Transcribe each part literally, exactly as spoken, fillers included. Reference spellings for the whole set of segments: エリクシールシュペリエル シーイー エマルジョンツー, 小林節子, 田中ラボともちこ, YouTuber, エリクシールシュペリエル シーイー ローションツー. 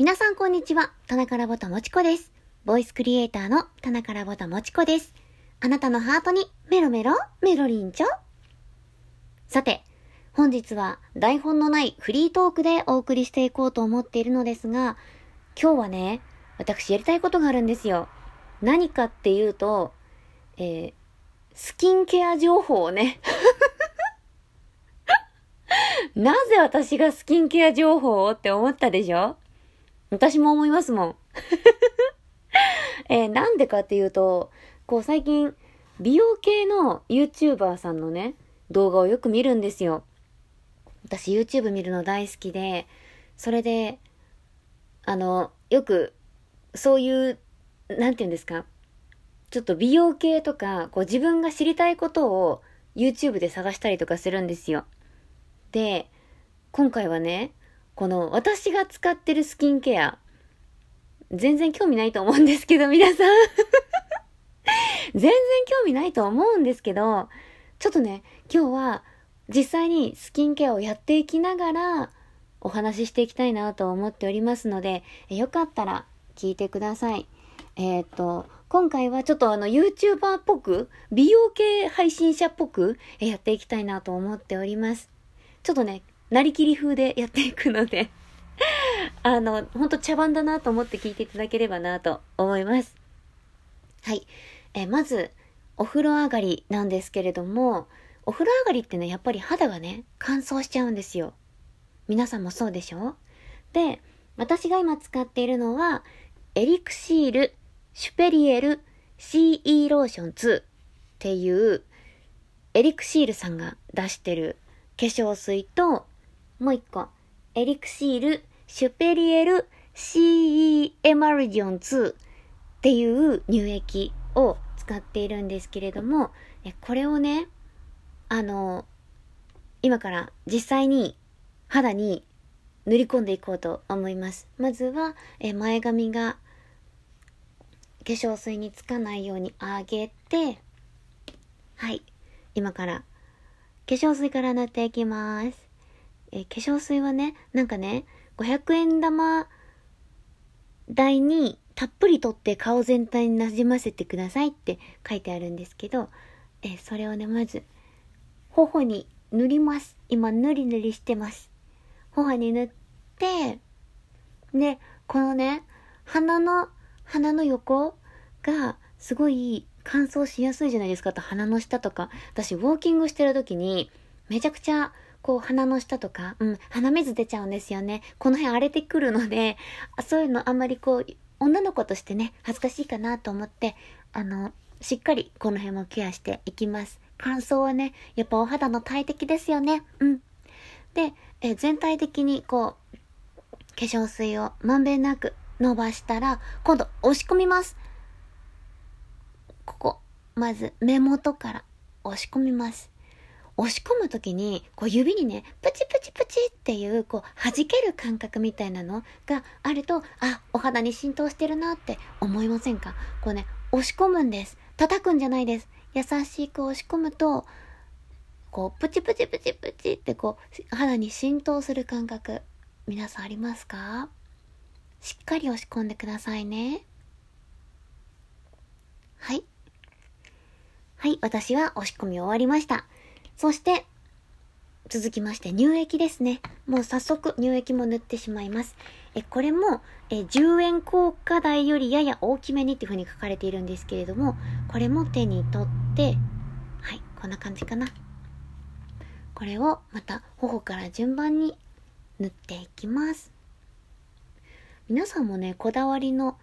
皆さんこんにちは、田中ラボともちこです。ボイスクリエイターの田中ラボともちこです。あなたのハートにメロメロ、メロリンチョ。さて、本日は台本のないフリートークでお送りしていこうと思っているのですが、今日はね、私やりたいことがあるんですよ。何かっていうと、えー、スキンケア情報をね。なぜ私がスキンケア情報をって思ったでしょ？私も思いますもん、えー。なんでかっていうと、こう最近美容系の YouTuber さんのね、動画をよく見るんですよ。私 YouTube 見るの大好きで、それで、あの、よくそういう、なんていうんですか、ちょっと美容系とか、こう自分が知りたいことを YouTube で探したりとかするんですよ。で、今回はね、この私が使ってるスキンケア、全然興味ないと思うんですけど、皆さん。全然興味ないと思うんですけど、ちょっとね、今日は実際にスキンケアをやっていきながらお話ししていきたいなと思っておりますので、よかったら聞いてください。えー、っと、今回はちょっとあの YouTuber っぽく、美容系配信者っぽくやっていきたいなと思っております。ちょっとね、なりきり風でやっていくので、あの、ほんと茶番だなと思って聞いていただければなと思います。はい。え、まず、お風呂上がりなんですけれども、お風呂上がりってね、やっぱり肌がね、乾燥しちゃうんですよ。皆さんもそうでしょ？で、私が今使っているのは、エリクシールシュペリエル シーイー ローションツーっていう、エリクシールさんが出してる化粧水と、もう一個、エリクシールシュペリエル シーイー エマルジョンツーっていう乳液を使っているんですけれども、これをね、あの、今から実際に肌に塗り込んでいこうと思います。まずは、え前髪が化粧水につかないように上げて、はい、今から化粧水から塗っていきます。え化粧水はね、なんかね、ごひゃくえん玉台にたっぷり取って顔全体になじませてくださいって書いてあるんですけど、えそれをね、まず頬に塗ります。今塗り塗りしてます。頬に塗って、で、このね、鼻の、鼻の横がすごい乾燥しやすいじゃないですか。あと鼻の下とか、私ウォーキングしてる時にめちゃくちゃこう鼻の下とか、うん、鼻水出ちゃうんですよね。この辺荒れてくるので、そういうのあんまりこう女の子としてね、恥ずかしいかなと思って、あのしっかりこの辺もケアしていきます。乾燥はね、やっぱお肌の大敵ですよね。うん。で、え全体的にこう化粧水をまんべんなく伸ばしたら、今度押し込みます。ここ、まず目元から押し込みます。押し込むときに、こう指にね、プチプチプチっていう、こう弾ける感覚みたいなのがあると、あ、お肌に浸透してるなって思いませんか？こうね、押し込むんです。叩くんじゃないです。優しく押し込むと、こうプチプチプチプチってこう肌に浸透する感覚、皆さんありますか？しっかり押し込んでくださいね。はい。はい、私は押し込み終わりました。そして、続きまして乳液ですね。もう早速乳液も塗ってしまいます。え、これもえじゅうえん硬貨台よりやや大きめにっていうふうに書かれているんですけれども、これも手に取って、はい、こんな感じかな。これをまた頬から順番に塗っていきます。皆さんもね、こだわりの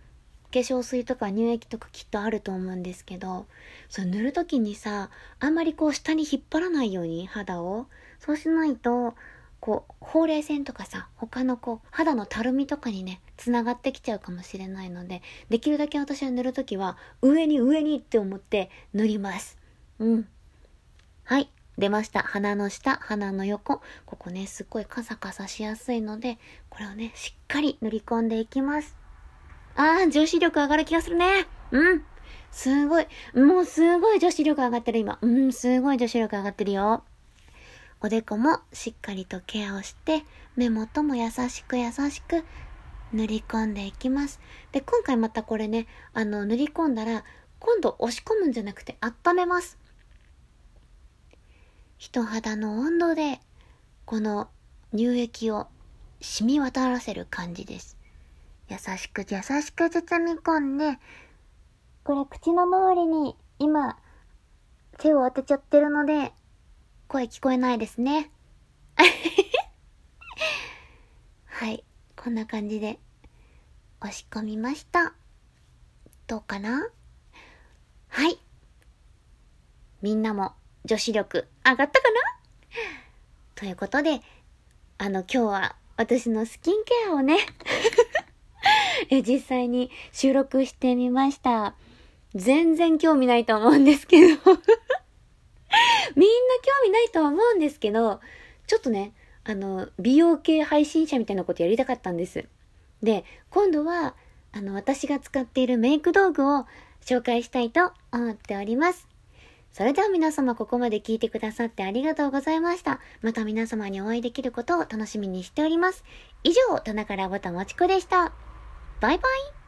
化粧水とか乳液とかきっとあると思うんですけど、それ塗るときにさ、あんまりこう下に引っ張らないように肌を、そうしないと、こう、ほうれい線とかさ、他のこう、肌のたるみとかにね、つながってきちゃうかもしれないので、できるだけ私は塗るときは、上に上にって思って塗ります。うん。はい。出ました。鼻の下、鼻の横。ここね、すっごいカサカサしやすいので、これをね、しっかり塗り込んでいきます。あー、女子力上がる気がするね。うん。すごい。もうすごい女子力上がってる、今。うん、すごい女子力上がってるよ。おでこもしっかりとケアをして、目元も優しく優しく塗り込んでいきます。で今回またこれね、あの塗り込んだら今度押し込むんじゃなくて温めます。人肌の温度でこの乳液を染み渡らせる感じです。優しく優しく包み込んで、これ口の周りに今手を当てちゃってるので声聞こえないですねはい、こんな感じで押し込みました。どうかな。はい、みんなも女子力上がったかなということで、あの今日は私のスキンケアをねえ実際に収録してみました。全然興味ないと思うんですけどみんな興味ないとは思うんですけど、ちょっとね、あの美容系配信者みたいなことやりたかったんです。で今度はあの私が使っているメイク道具を紹介したいと思っております。それでは皆様、ここまで聞いてくださってありがとうございました。また皆様にお会いできることを楽しみにしております。以上、田中ラボタもちこでした。バイバイ。